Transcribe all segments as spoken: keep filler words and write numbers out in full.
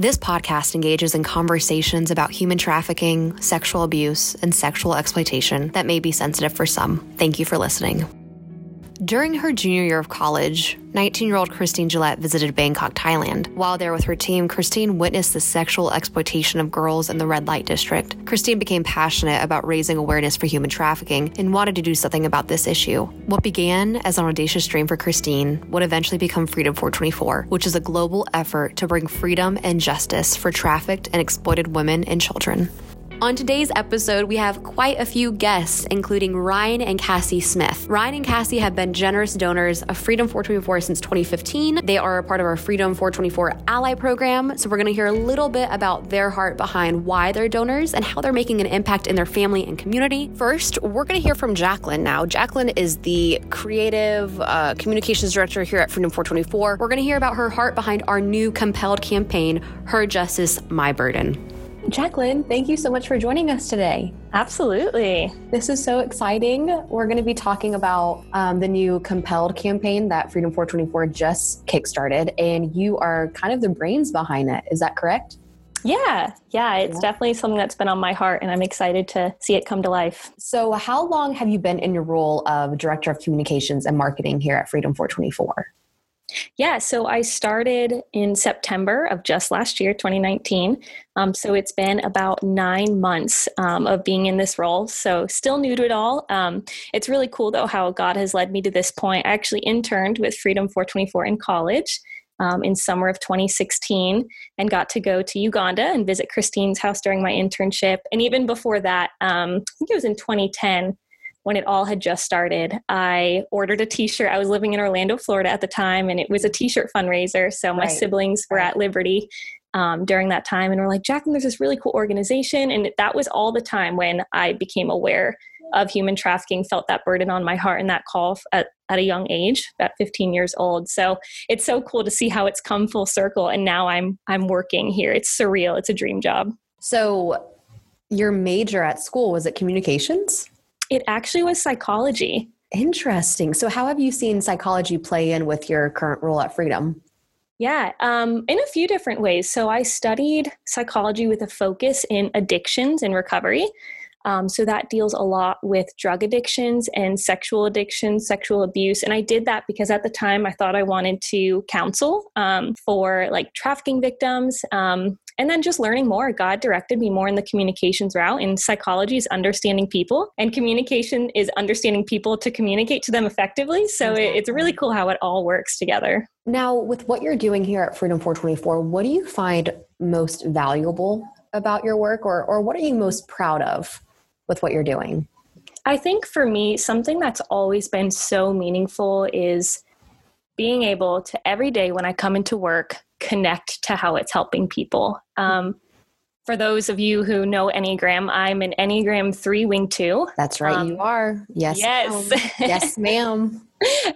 This podcast engages in conversations about human trafficking, sexual abuse, and sexual exploitation that may be sensitive for some. Thank you for listening. During her junior year of college, nineteen-year-old Christine Gillette visited Bangkok, Thailand. While there with her team, Christine witnessed the sexual exploitation of girls in the red light district. Christine became passionate about raising awareness for human trafficking and wanted to do something about this issue. What began as an audacious dream for Christine would eventually become Freedom four twenty-four, which is a global effort to bring freedom and justice for trafficked and exploited women and children. On today's episode, we have quite a few guests, including Ryan and Cassie Smith. Ryan and Cassie have been generous donors of Freedom four twenty-four since twenty fifteen. They are a part of our Freedom four twenty-four Ally program, so we're going to hear a little bit about their heart behind why they're donors and how they're making an impact in their family and community. First, we're going to hear from Jacqueline now. Jacqueline is the creative uh, communications director here at Freedom four twenty-four. We're going to hear about her heart behind our new Compelled campaign, Her Justice, My Burden. Jacqueline, thank you so much for joining us today. Absolutely. This is so exciting. We're going to be talking about um, the new Compelled campaign that Freedom four twenty-four just kickstarted, and you are kind of the brains behind it. Is that correct? Yeah. Yeah. It's yeah. definitely something that's been on my heart, and I'm excited to see it come to life. So how long have you been in your role of Director of Communications and Marketing here at Freedom four twenty-four? Yeah, so I started in September of just last year, twenty nineteen. Um, so it's been about nine months um, of being in this role. So still new to it all. Um, it's really cool, though, how God has led me to this point. I actually interned with Freedom four twenty-four in college um, in summer of twenty sixteen and got to go to Uganda and visit Christine's house during my internship. And even before that, um, I think it was in twenty ten, when it all had just started, I ordered a t-shirt. I was living in Orlando, Florida at the time, and it was a t-shirt fundraiser. So my right. siblings were right. at Liberty um, during that time. And we're like, Jacqueline, there's this really cool organization. And that was all the time when I became aware of human trafficking, felt that burden on my heart and that call at, at a young age, about fifteen years old. So it's so cool to see how it's come full circle. And now I'm, I'm working here. It's surreal. It's a dream job. So your major at school, was it communications? It actually was psychology. Interesting. So how have you seen psychology play in with your current role at Freedom? Yeah, um, in a few different ways. So I studied psychology with a focus in addictions and recovery. Um, so that deals a lot with drug addictions and sexual addictions, sexual abuse. And I did that because at the time I thought I wanted to counsel um, for like trafficking victims. Um, And then just learning more, God directed me more in the communications route. And psychology is understanding people, and communication is understanding people to communicate to them effectively. So it, it's really cool how it all works together. Now, with what you're doing here at Freedom four twenty-four, what do you find most valuable about your work, or or what are you most proud of with what you're doing? I think for me, something that's always been so meaningful is being able to every day when I come into work, connect to how it's helping people. Um, for those of you who know Enneagram, I'm an Enneagram three wing two. That's right. Um, you are. Yes. Yes. Ma'am. Yes, ma'am.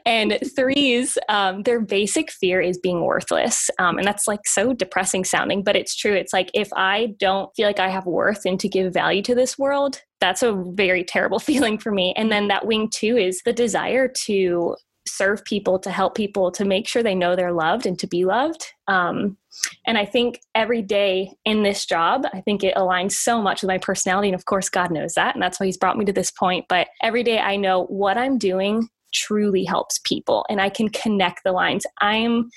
And threes, um, their basic fear is being worthless. Um, and that's like so depressing sounding, but it's true. It's like, if I don't feel like I have worth and to give value to this world, that's a very terrible feeling for me. And then that wing two is the desire to serve people, to help people, to make sure they know they're loved and to be loved. Um, and I think every day in this job, I think it aligns so much with my personality. And of course, God knows that. And that's why he's brought me to this point. But every day I know what I'm doing truly helps people, and I can connect the lines. I'm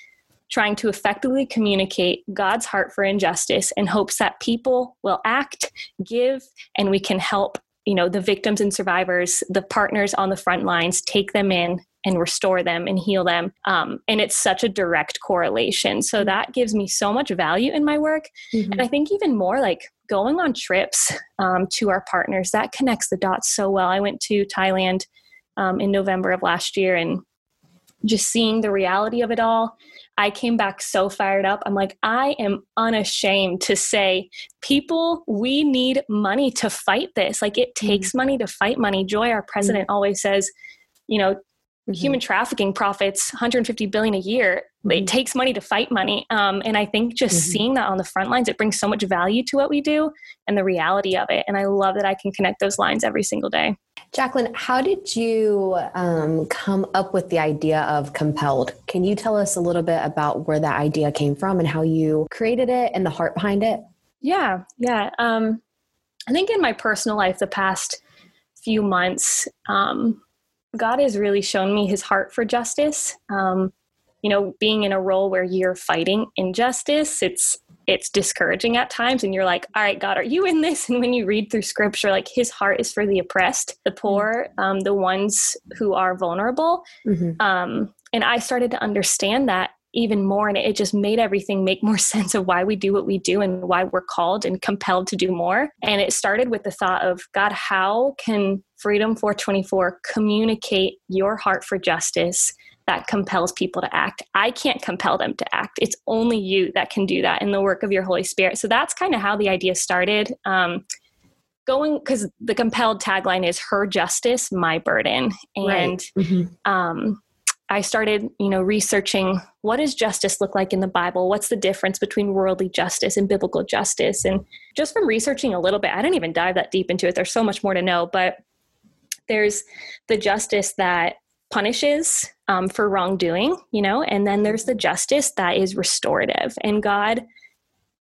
trying to effectively communicate God's heart for injustice in hopes that people will act, give, and we can help, you know, the victims and survivors, the partners on the front lines, take them in and restore them and heal them. Um, and it's such a direct correlation. So that gives me so much value in my work. Mm-hmm. And I think even more like going on trips um, to our partners, that connects the dots so well. I went to Thailand um, in November of last year, and just seeing the reality of it all, I came back so fired up. I'm like, I am unashamed to say, people, we need money to fight this. Like it takes mm-hmm. money to fight money. Joy, our president, mm-hmm. always says, you know, mm-hmm. human trafficking profits one hundred fifty billion dollars a year. It takes money to fight money. Um, and I think just mm-hmm. seeing that on the front lines, it brings so much value to what we do and the reality of it. And I love that I can connect those lines every single day. Jacqueline, how did you um, come up with the idea of Compelled? Can you tell us a little bit about where that idea came from and how you created it and the heart behind it? Yeah, yeah. Um, I think in my personal life, the past few months, um, God has really shown me his heart for justice. Um, you know, being in a role where you're fighting injustice, it's it's discouraging at times. And you're like, all right, God, are you in this? And when you read through scripture, like his heart is for the oppressed, the poor, um, the ones who are vulnerable. Mm-hmm. Um, and I started to understand that even more. And it just made everything make more sense of why we do what we do and why we're called and compelled to do more. And it started with the thought of, God, how can Freedom four twenty-four communicate your heart for justice that compels people to act? I can't compel them to act. It's only you that can do that in the work of your Holy Spirit. So that's kind of how the idea started. Um, going, because the Compelled tagline is her justice, my burden. And right. mm-hmm. um, I started, you know, researching, what does justice look like in the Bible? What's the difference between worldly justice and biblical justice? And just from researching a little bit, I didn't even dive that deep into it. There's so much more to know, but there's the justice that punishes um, for wrongdoing, you know, and then there's the justice that is restorative. And God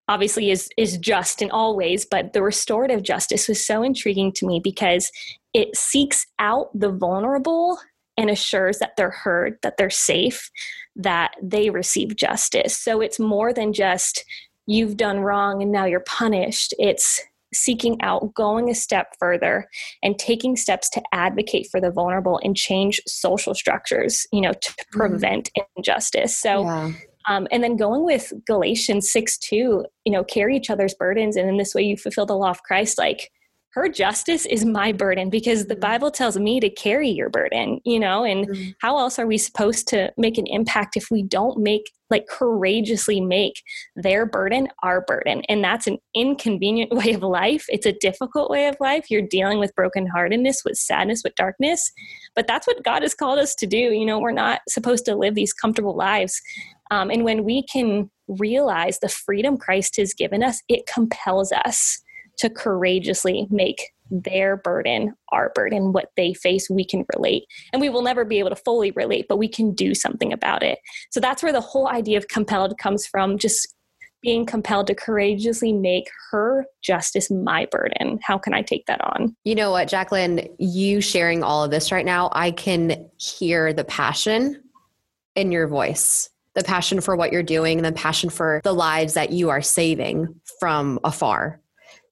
obviously is, is just in all ways, but the restorative justice was so intriguing to me because it seeks out the vulnerable and assures that they're heard, that they're safe, that they receive justice. So it's more than just you've done wrong and now you're punished. It's seeking out, going a step further and taking steps to advocate for the vulnerable and change social structures, you know, to prevent mm. injustice. So, yeah. um, and then going with Galatians six two, you know, carry each other's burdens. And in this way you fulfill the law of Christ. Like, her justice is my burden because the Bible tells me to carry your burden, you know, and mm-hmm. how else are we supposed to make an impact if we don't make, like, courageously make their burden our burden? And that's an inconvenient way of life. It's a difficult way of life. You're dealing with brokenheartedness, with sadness, with darkness, but that's what God has called us to do. You know, we're not supposed to live these comfortable lives. Um, and when we can realize the freedom Christ has given us, it compels us to courageously make their burden our burden. What they face, we can relate. And we will never be able to fully relate, but we can do something about it. So that's where the whole idea of Compelled comes from, just being compelled to courageously make her justice my burden. How can I take that on? You know what, Jacqueline, you sharing all of this right now, I can hear the passion in your voice. The passion for what you're doing and the passion for the lives that you are saving from afar.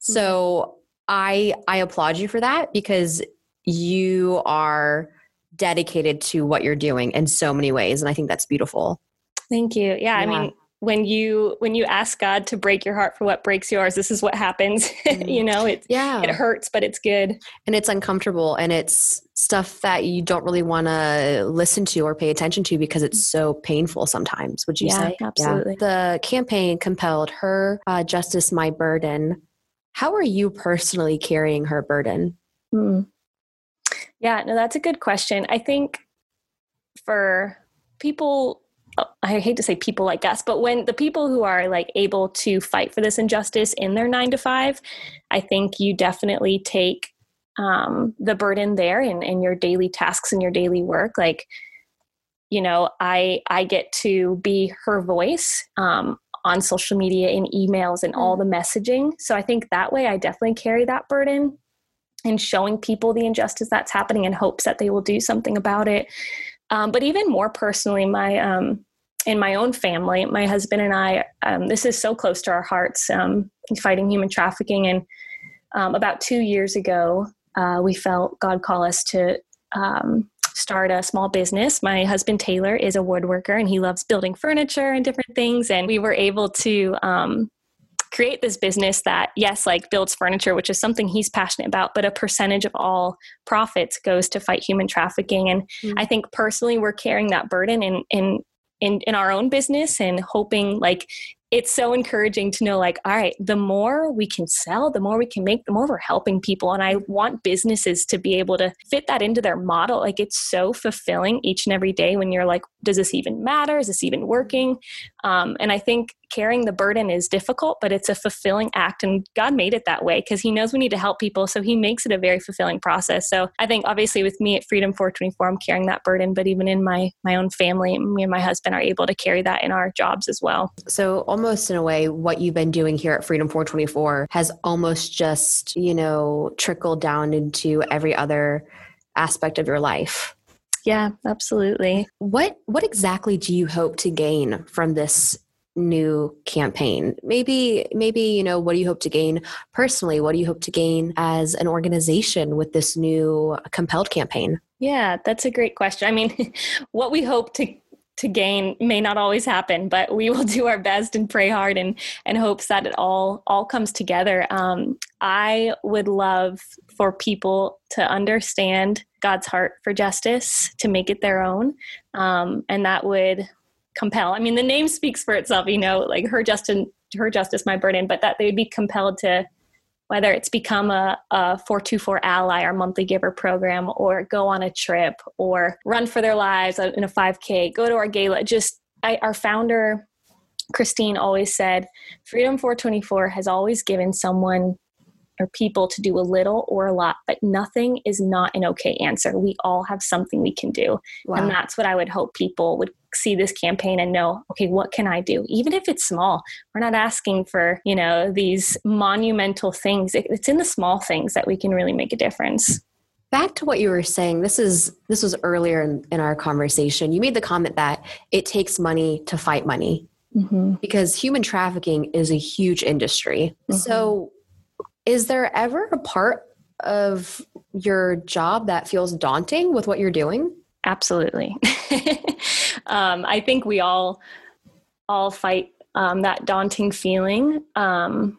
So I I applaud you for that because you are dedicated to what you're doing in so many ways. And I think that's beautiful. Thank you. Yeah. yeah. I mean, when you, when you ask God to break your heart for what breaks yours, this is what happens. Mm. You know, it, yeah. it hurts, but it's good. And it's uncomfortable. And it's stuff that you don't really want to listen to or pay attention to because it's so painful sometimes. Would you yeah, say? Absolutely. Yeah. The campaign Compelled, her uh, justice, my burden. How are you personally carrying her burden? Hmm. Yeah, no, that's a good question. I think for people, I hate to say people like us, but when the people who are like able to fight for this injustice in their nine to five, I think you definitely take um, the burden there in, in your daily tasks and your daily work. Like, you know, I, I get to be her voice, um, on social media and emails and all the messaging. So I think that way I definitely carry that burden and showing people the injustice that's happening in hopes that they will do something about it. Um, but even more personally, my, um, in my own family, my husband and I, um, this is so close to our hearts, um, fighting human trafficking. And, um, about two years ago, uh, we felt God call us to, um, start a small business. My husband, Taylor, is a woodworker and he loves building furniture and different things. And we were able to um, create this business that, yes, like builds furniture, which is something he's passionate about, but a percentage of all profits goes to fight human trafficking. And mm-hmm. I think personally, we're carrying that burden in, in, in, in our own business and hoping, like, it's so encouraging to know, like, all right, the more we can sell, the more we can make, the more we're helping people. And I want businesses to be able to fit that into their model. Like, it's so fulfilling each and every day when you're like, does this even matter? Is this even working? Um, and I think carrying the burden is difficult, but it's a fulfilling act. And God made it that way because he knows we need to help people. So he makes it a very fulfilling process. So I think obviously with me at Freedom four twenty-four, I'm carrying that burden, but even in my, my own family, me and my husband are able to carry that in our jobs as well. So almost in a way, what you've been doing here at Freedom four twenty-four has almost just, you know, trickled down into every other aspect of your life. Yeah, absolutely. What, what exactly do you hope to gain from this new campaign? Maybe, maybe, you know, what do you hope to gain personally? What do you hope to gain as an organization with this new Compelled campaign? Yeah, that's a great question. I mean, what we hope to to gain may not always happen, but we will do our best and pray hard and, and hopes that it all, all comes together. Um, I would love for people to understand God's heart for justice, to make it their own. Um, and that would compel, I mean, the name speaks for itself, you know, like her justice, her justice, my burden, but that they would be compelled to, whether it's become a, a four two four ally or monthly giver program, or go on a trip, or run for their lives in a five K, go to our gala. Just I, our founder, Christine, always said, Freedom four twenty-four has always given someone or people to do a little or a lot, but nothing is not an okay answer. We all have something we can do. Wow. And that's what I would hope people would see this campaign and know, okay, what can I do? Even if it's small, we're not asking for, you know, these monumental things. It, it's in the small things that we can really make a difference. Back to what you were saying, this is this was earlier in, in our conversation. You made the comment that it takes money to fight money, mm-hmm. because human trafficking is a huge industry. Mm-hmm. So is there ever a part of your job that feels daunting with what you're doing? Absolutely. um, I think we all, all fight um, that daunting feeling. Um,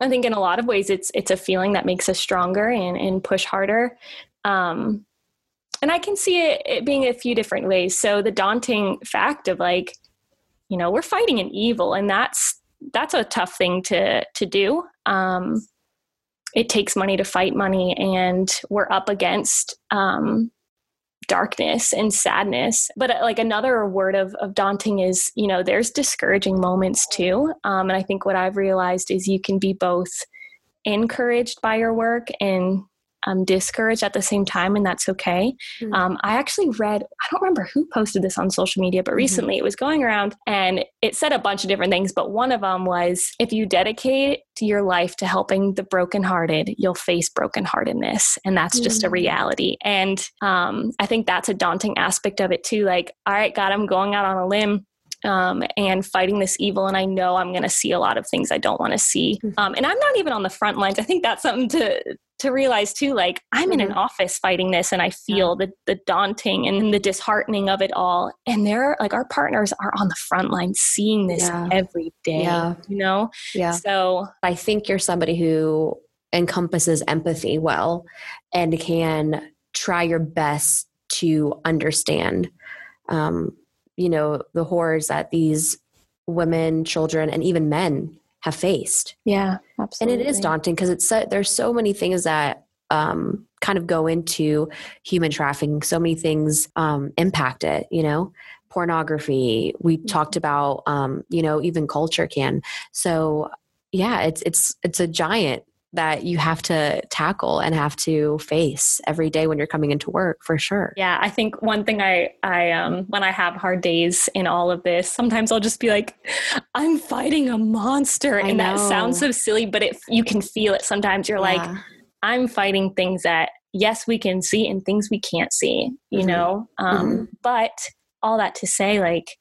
I think in a lot of ways, it's, it's a feeling that makes us stronger and, and push harder. Um, and I can see it, it being a few different ways. So the daunting fact of like, you know, we're fighting an evil, and that's, that's a tough thing to, to do. Um, it takes money to fight money, and we're up against, um, darkness and sadness. But like another word of, of daunting is, you know, there's discouraging moments too. Um, and I think what I've realized is you can be both encouraged by your work and um, discouraged at the same time. And that's okay. Mm-hmm. Um, I actually read, I don't remember who posted this on social media, but recently mm-hmm. it was going around, and it said a bunch of different things. But one of them was, if you dedicate your life to helping the brokenhearted, you'll face brokenheartedness. And that's mm-hmm. just a reality. And um, I think that's a daunting aspect of it too. Like, all right, God, I'm going out on a limb um, and fighting this evil. And I know I'm going to see a lot of things I don't want to see. Mm-hmm. Um, and I'm not even on the front lines. I think that's something to, to realize too, like I'm mm-hmm. in an office fighting this, and I feel yeah. the, the daunting and the disheartening of it all. And they're like, our partners are on the front line seeing this yeah. every day, yeah. you know? Yeah. So I think you're somebody who encompasses empathy well and can try your best to understand, um, you know, the horrors that these women, children, and even men have faced. Yeah, absolutely. And it is daunting because it's so, there's so many things that um, kind of go into human trafficking. So many things um, impact it, you know, pornography. We mm-hmm. talked about, um, you know, even culture can. So yeah, it's, it's, it's a giant that you have to tackle and have to face every day when you're coming into work, for sure. Yeah. I think one thing I, I, um, when I have hard days in all of this, sometimes I'll just be like, I'm fighting a monster. And that sounds so silly, but it, you can feel it. Sometimes you're yeah. like, I'm fighting things that yes, we can see and things we can't see, you mm-hmm. know? Um, mm-hmm. But all that to say, like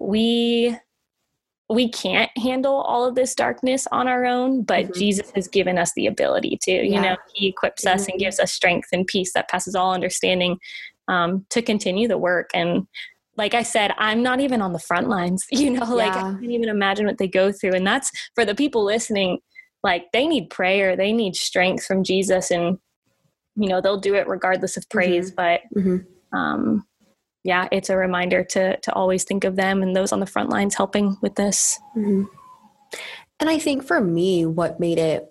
we, we can't handle all of this darkness on our own, but mm-hmm. Jesus has given us the ability to, you yeah. know, he equips mm-hmm. us and gives us strength and peace that passes all understanding, um, to continue the work. And like I said, I'm not even on the front lines, you know, like yeah. I can't even imagine what they go through. And that's for the people listening, like they need prayer, they need strength from Jesus, and, you know, they'll do it regardless of praise, mm-hmm. but, mm-hmm. um, yeah, it's a reminder to to always think of them and those on the front lines helping with this. Mm-hmm. And I think for me, what made it,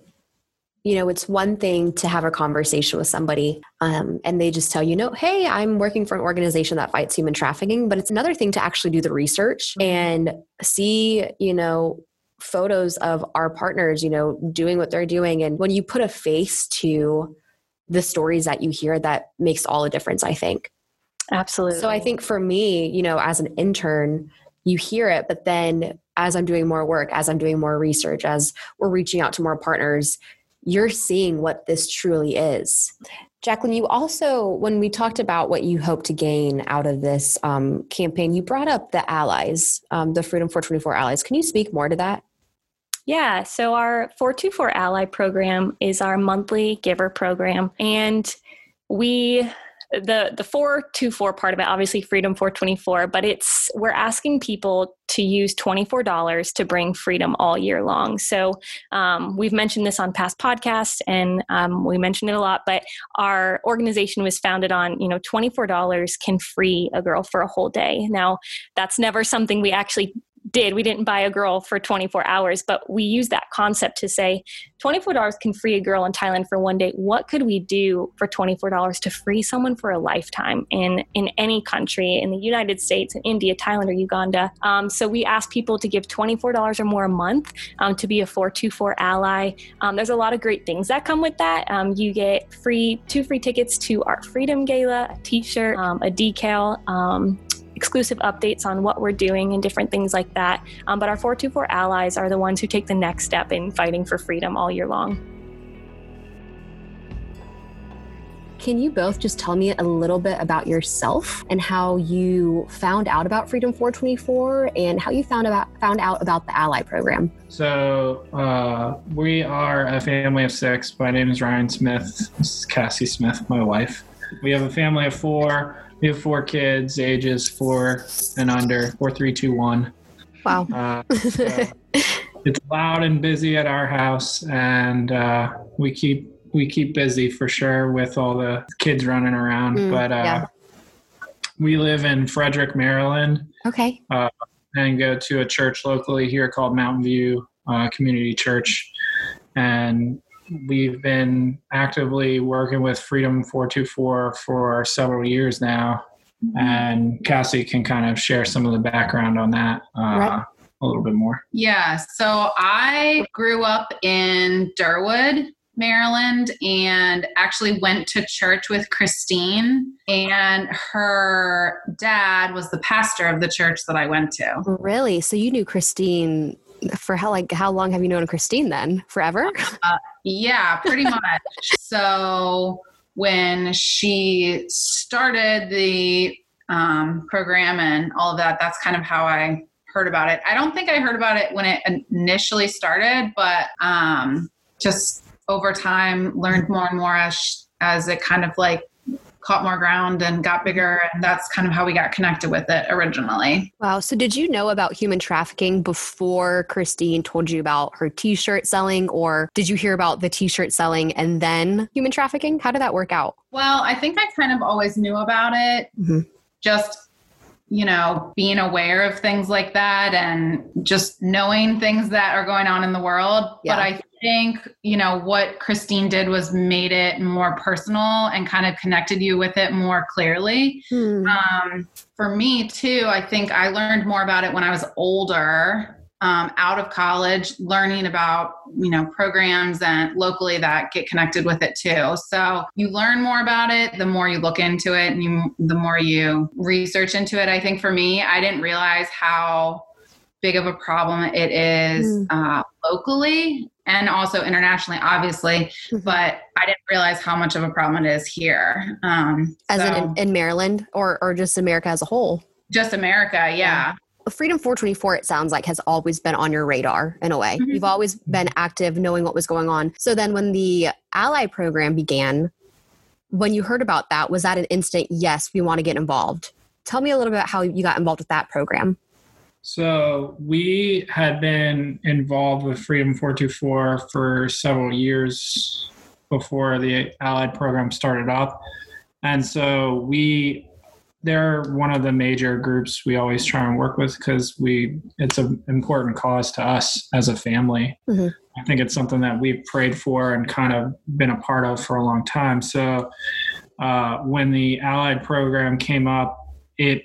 you know, it's one thing to have a conversation with somebody um, and they just tell you, no, hey, I'm working for an organization that fights human trafficking. But it's another thing to actually do the research and see, you know, photos of our partners, you know, doing what they're doing. And when you put a face to the stories that you hear, that makes all the difference, I think. Absolutely. So I think for me, you know, as an intern, you hear it, but then as I'm doing more work, as I'm doing more research, as we're reaching out to more partners, you're seeing what this truly is. Jacqueline, you also, when we talked about what you hope to gain out of this um, campaign, you brought up the allies, um, the Freedom four twenty-four allies. Can you speak more to that? Yeah. So our four twenty-four Ally program is our monthly giver program. And we... The the four twenty-four part of it, obviously Freedom four twenty-four, but it's we're asking people to use twenty-four dollars to bring freedom all year long. So um, we've mentioned this on past podcasts and um, we mentioned it a lot, but our organization was founded on, you know, twenty-four dollars can free a girl for a whole day. Now, that's never something we actually did. We didn't buy a girl for twenty-four hours, but we use that concept to say twenty-four dollars can free a girl in Thailand for one day. What could we do for twenty-four dollars to free someone for a lifetime in, in any country, in the United States, in India, Thailand, or Uganda? Um, so we ask people to give twenty-four dollars or more a month um, to be a four twenty-four ally. Um, there's a lot of great things that come with that. Um, you get free two free tickets to our Freedom Gala, a t-shirt, um, a decal, um, exclusive updates on what we're doing and different things like that. Um, but our four twenty-four allies are the ones who take the next step in fighting for freedom all year long. Can you both just tell me a little bit about yourself and how you found out about Freedom four twenty-four and how you found about found out about the Ally program? So uh, we are a family of six. My name is Ryan Smith. This is Cassie Smith, my wife. We have a family of four. We have four kids, ages four and under, four, three, two, one. Wow. Uh, so it's loud and busy at our house, and uh, we keep we keep busy for sure with all the kids running around. Mm, but uh, yeah. We live in Frederick, Maryland. Okay. Uh, and go to a church locally here called Mountain View uh, Community Church, and we've been actively working with Freedom four twenty-four for several years now, and Cassie can kind of share some of the background on that uh, right. a little bit more. Yeah, so I grew up in Durwood, Maryland, and actually went to church with Christine, and her dad was the pastor of the church that I went to. Really? So you knew Christine for how, like, how long have you known Christine then? Forever? Uh, yeah, pretty much. So when she started the um, program and all of that, that's kind of how I heard about it. I don't think I heard about it when it initially started, but um, just over time learned more and more as, as it kind of like caught more ground and got bigger. And that's kind of how we got connected with it originally. Wow. So did you know about human trafficking before Christine told you about her t-shirt selling, or did you hear about the t-shirt selling and then human trafficking? How did that work out? Well, I think I kind of always knew about it. Mm-hmm. Just, you know, being aware of things like that and just knowing things that are going on in the world. Yeah. But I think, you know, what Christine did was made it more personal and kind of connected you with it more clearly. Hmm. Um, for me too, I think I learned more about it when I was older, um, out of college, learning about, you know, programs and locally that get connected with it too. So you learn more about it, the more you look into it and you, the more you research into it. I think for me, I didn't realize how big of a problem it is mm. uh, locally and also internationally, obviously, mm-hmm. but I didn't realize how much of a problem it is here. Um, as so, in, in Maryland or, or just America as a whole? Just America. Yeah. yeah. Freedom four twenty-four, it sounds like, has always been on your radar in a way. Mm-hmm. You've always been active knowing what was going on. So then when the Ally program began, when you heard about that, was that an instant, yes, we want to get involved? Tell me a little bit about how you got involved with that program. So we had been involved with Freedom four twenty-four for several years before the Allied program started up. And so we they're one of the major groups we always try and work with because we it's an important cause to us as a family. Mm-hmm. I think it's something that we've prayed for and kind of been a part of for a long time. So uh, when the Allied program came up, it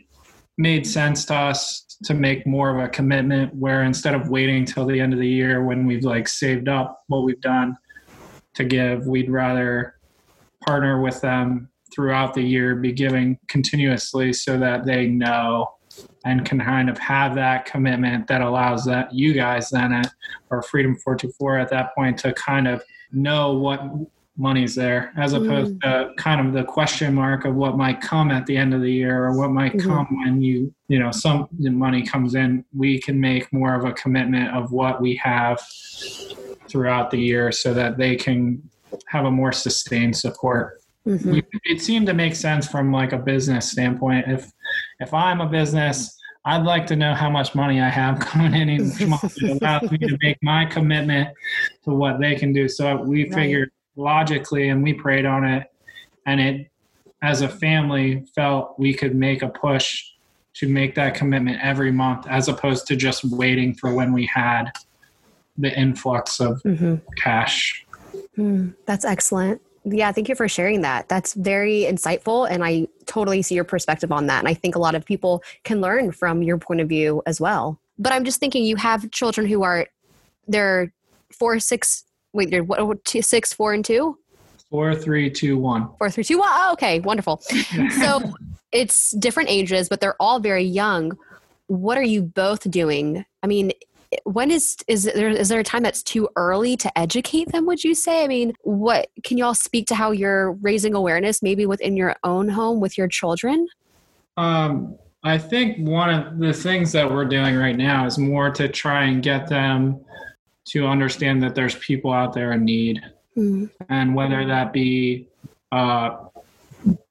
made sense to us to make more of a commitment where instead of waiting till the end of the year when we've like saved up what we've done to give, we'd rather partner with them throughout the year, be giving continuously so that they know and can kind of have that commitment that allows that you guys then at or Freedom four two four at that point to kind of know what money's there as opposed mm. to kind of the question mark of what might come at the end of the year or what might mm-hmm. come when you, you know, some money comes in. We can make more of a commitment of what we have throughout the year so that they can have a more sustained support. Mm-hmm. We, it seemed to make sense from like a business standpoint. If, if I'm a business, I'd like to know how much money I have coming in each month. It allows me to make my commitment to what they can do. So we right. figured logically, and we prayed on it, and it, as a family, felt we could make a push to make that commitment every month as opposed to just waiting for when we had the influx of mm-hmm. cash. Mm, that's excellent. Yeah, thank you for sharing that. That's very insightful, and I totally see your perspective on that. And I think a lot of people can learn from your point of view as well. But I'm just thinking, you have children who are, they're four, six, wait, you're what, two, six, four, and two? Four, three, two, one. Four, three, two, one. Oh, okay, wonderful. So it's different ages, but they're all very young. What are you both doing? I mean, when is, is there, is there a time that's too early to educate them, would you say? I mean, what can you all speak to how you're raising awareness maybe within your own home with your children? Um, I think one of the things that we're doing right now is more to try and get them to understand that there's people out there in need. Mm-hmm. And whether that be uh,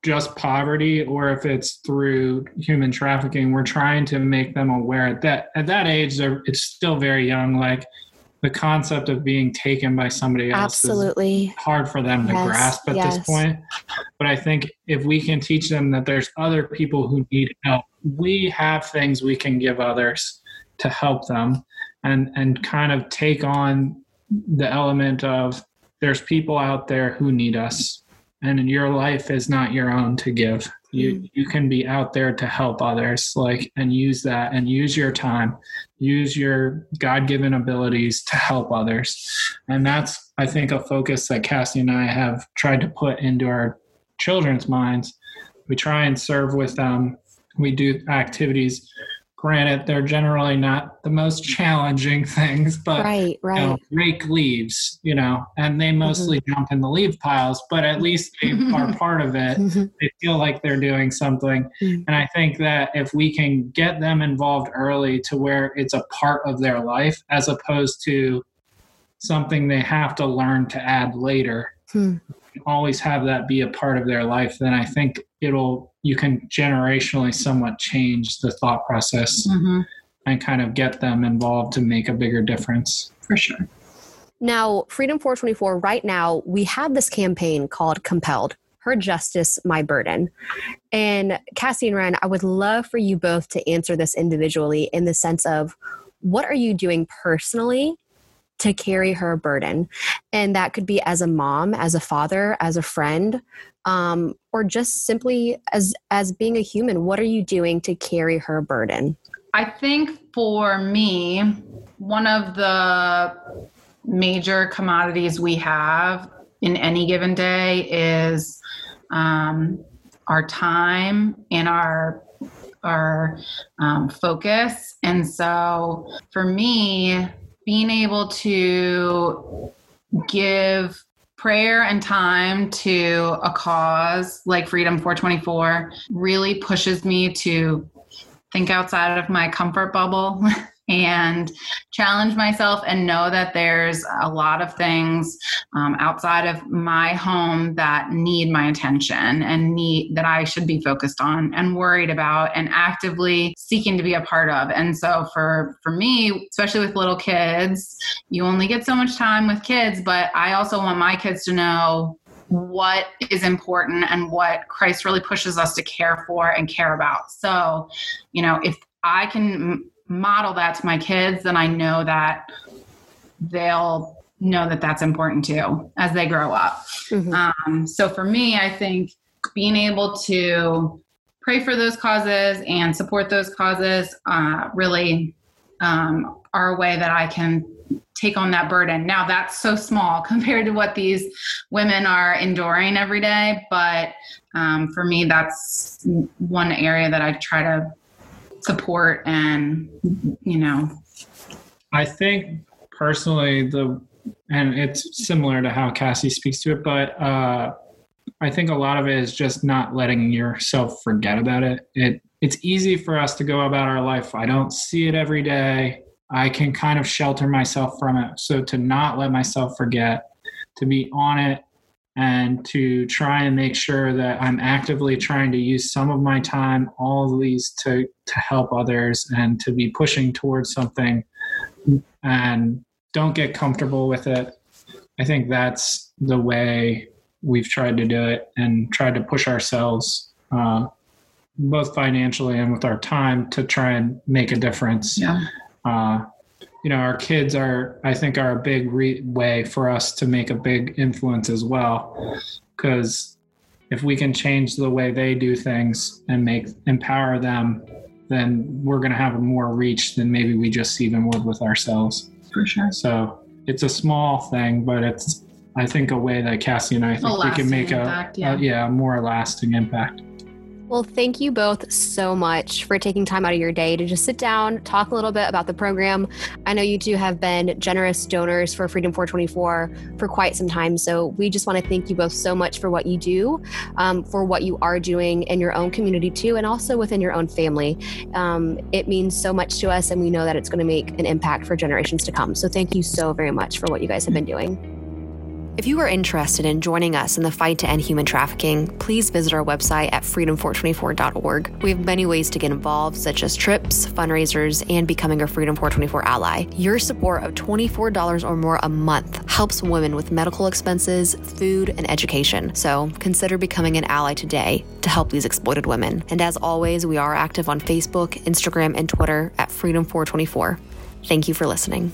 just poverty or if it's through human trafficking, we're trying to make them aware at that, at that age, they're, it's still very young. Like the concept of being taken by somebody else absolutely. Is hard for them to yes. grasp at yes. this point. But I think if we can teach them that there's other people who need help, we have things we can give others to help them. And and kind of take on the element of there's people out there who need us, and your life is not your own to give. You you can be out there to help others, like, and use that and use your time, use your God-given abilities to help others. And that's, I think, a focus that Cassie and I have tried to put into our children's minds. We try and serve with them. We do activities. Granted, they're generally not the most challenging things, but right, right. You know, rake leaves, you know, and they mostly mm-hmm. jump in the leaf piles, but at least they are part of it. Mm-hmm. They feel like they're doing something. Mm-hmm. And I think that if we can get them involved early to where it's a part of their life, as opposed to something they have to learn to add later, mm-hmm. always have that be a part of their life, then I think it'll, you can generationally somewhat change the thought process mm-hmm. and kind of get them involved to make a bigger difference. For sure. Now, Freedom four twenty-four, right now, we have this campaign called Compelled, Her Justice, My Burden. And Cassie and Ryan, I would love for you both to answer this individually in the sense of what are you doing personally to carry her burden? And that could be as a mom, as a father, as a friend, um, or just simply as, as being a human. What are you doing to carry her burden? I think for me, one of the major commodities we have in any given day is um, our time and our our um, focus. And so for me, being able to give prayer and time to a cause like Freedom four twenty-four really pushes me to think outside of my comfort bubble and challenge myself and know that there's a lot of things um, outside of my home that need my attention and need that I should be focused on and worried about and actively seeking to be a part of. And so for, for me, especially with little kids, you only get so much time with kids, but I also want my kids to know what is important and what Christ really pushes us to care for and care about. So, you know, if I can model that to my kids, then I know that they'll know that that's important too as they grow up. Mm-hmm. Um, so for me, I think being able to pray for those causes and support those causes uh, really um, are a way that I can take on that burden. Now that's so small compared to what these women are enduring every day. But um, for me, that's one area that I try to support and, you know, I think personally the, and it's similar to how Cassie speaks to it, but uh, I think a lot of it is just not letting yourself forget about it. It it's easy for us to go about our life. I don't see it every day. I can kind of shelter myself from it. So to not let myself forget, to be on it, and to try and make sure that I'm actively trying to use some of my time, all of these to, to help others and to be pushing towards something and don't get comfortable with it. I think that's the way we've tried to do it and tried to push ourselves, uh, both financially and with our time to try and make a difference. Yeah. Uh, you know, our kids are, I think, are a big re- way for us to make a big influence as well. Because if we can change the way they do things and make empower them, then we're going to have more reach than maybe we just even would with ourselves. For sure. So it's a small thing, but it's, I think, a way that Cassie and I think we can make impact, a, yeah. a, yeah, a more lasting impact. Well, thank you both so much for taking time out of your day to just sit down, talk a little bit about the program. I know you two have been generous donors for Freedom four twenty-four for quite some time. So we just want to thank you both so much for what you do, um, for what you are doing in your own community too, and also within your own family. Um, it means so much to us, and we know that it's going to make an impact for generations to come. So thank you so very much for what you guys have been doing. If you are interested in joining us in the fight to end human trafficking, please visit our website at freedom four twenty-four dot org. We have many ways to get involved, such as trips, fundraisers, and becoming a Freedom four twenty-four ally. Your support of twenty-four dollars or more a month helps women with medical expenses, food, and education. So consider becoming an ally today to help these exploited women. And as always, we are active on Facebook, Instagram, and Twitter at Freedom four twenty-four. Thank you for listening.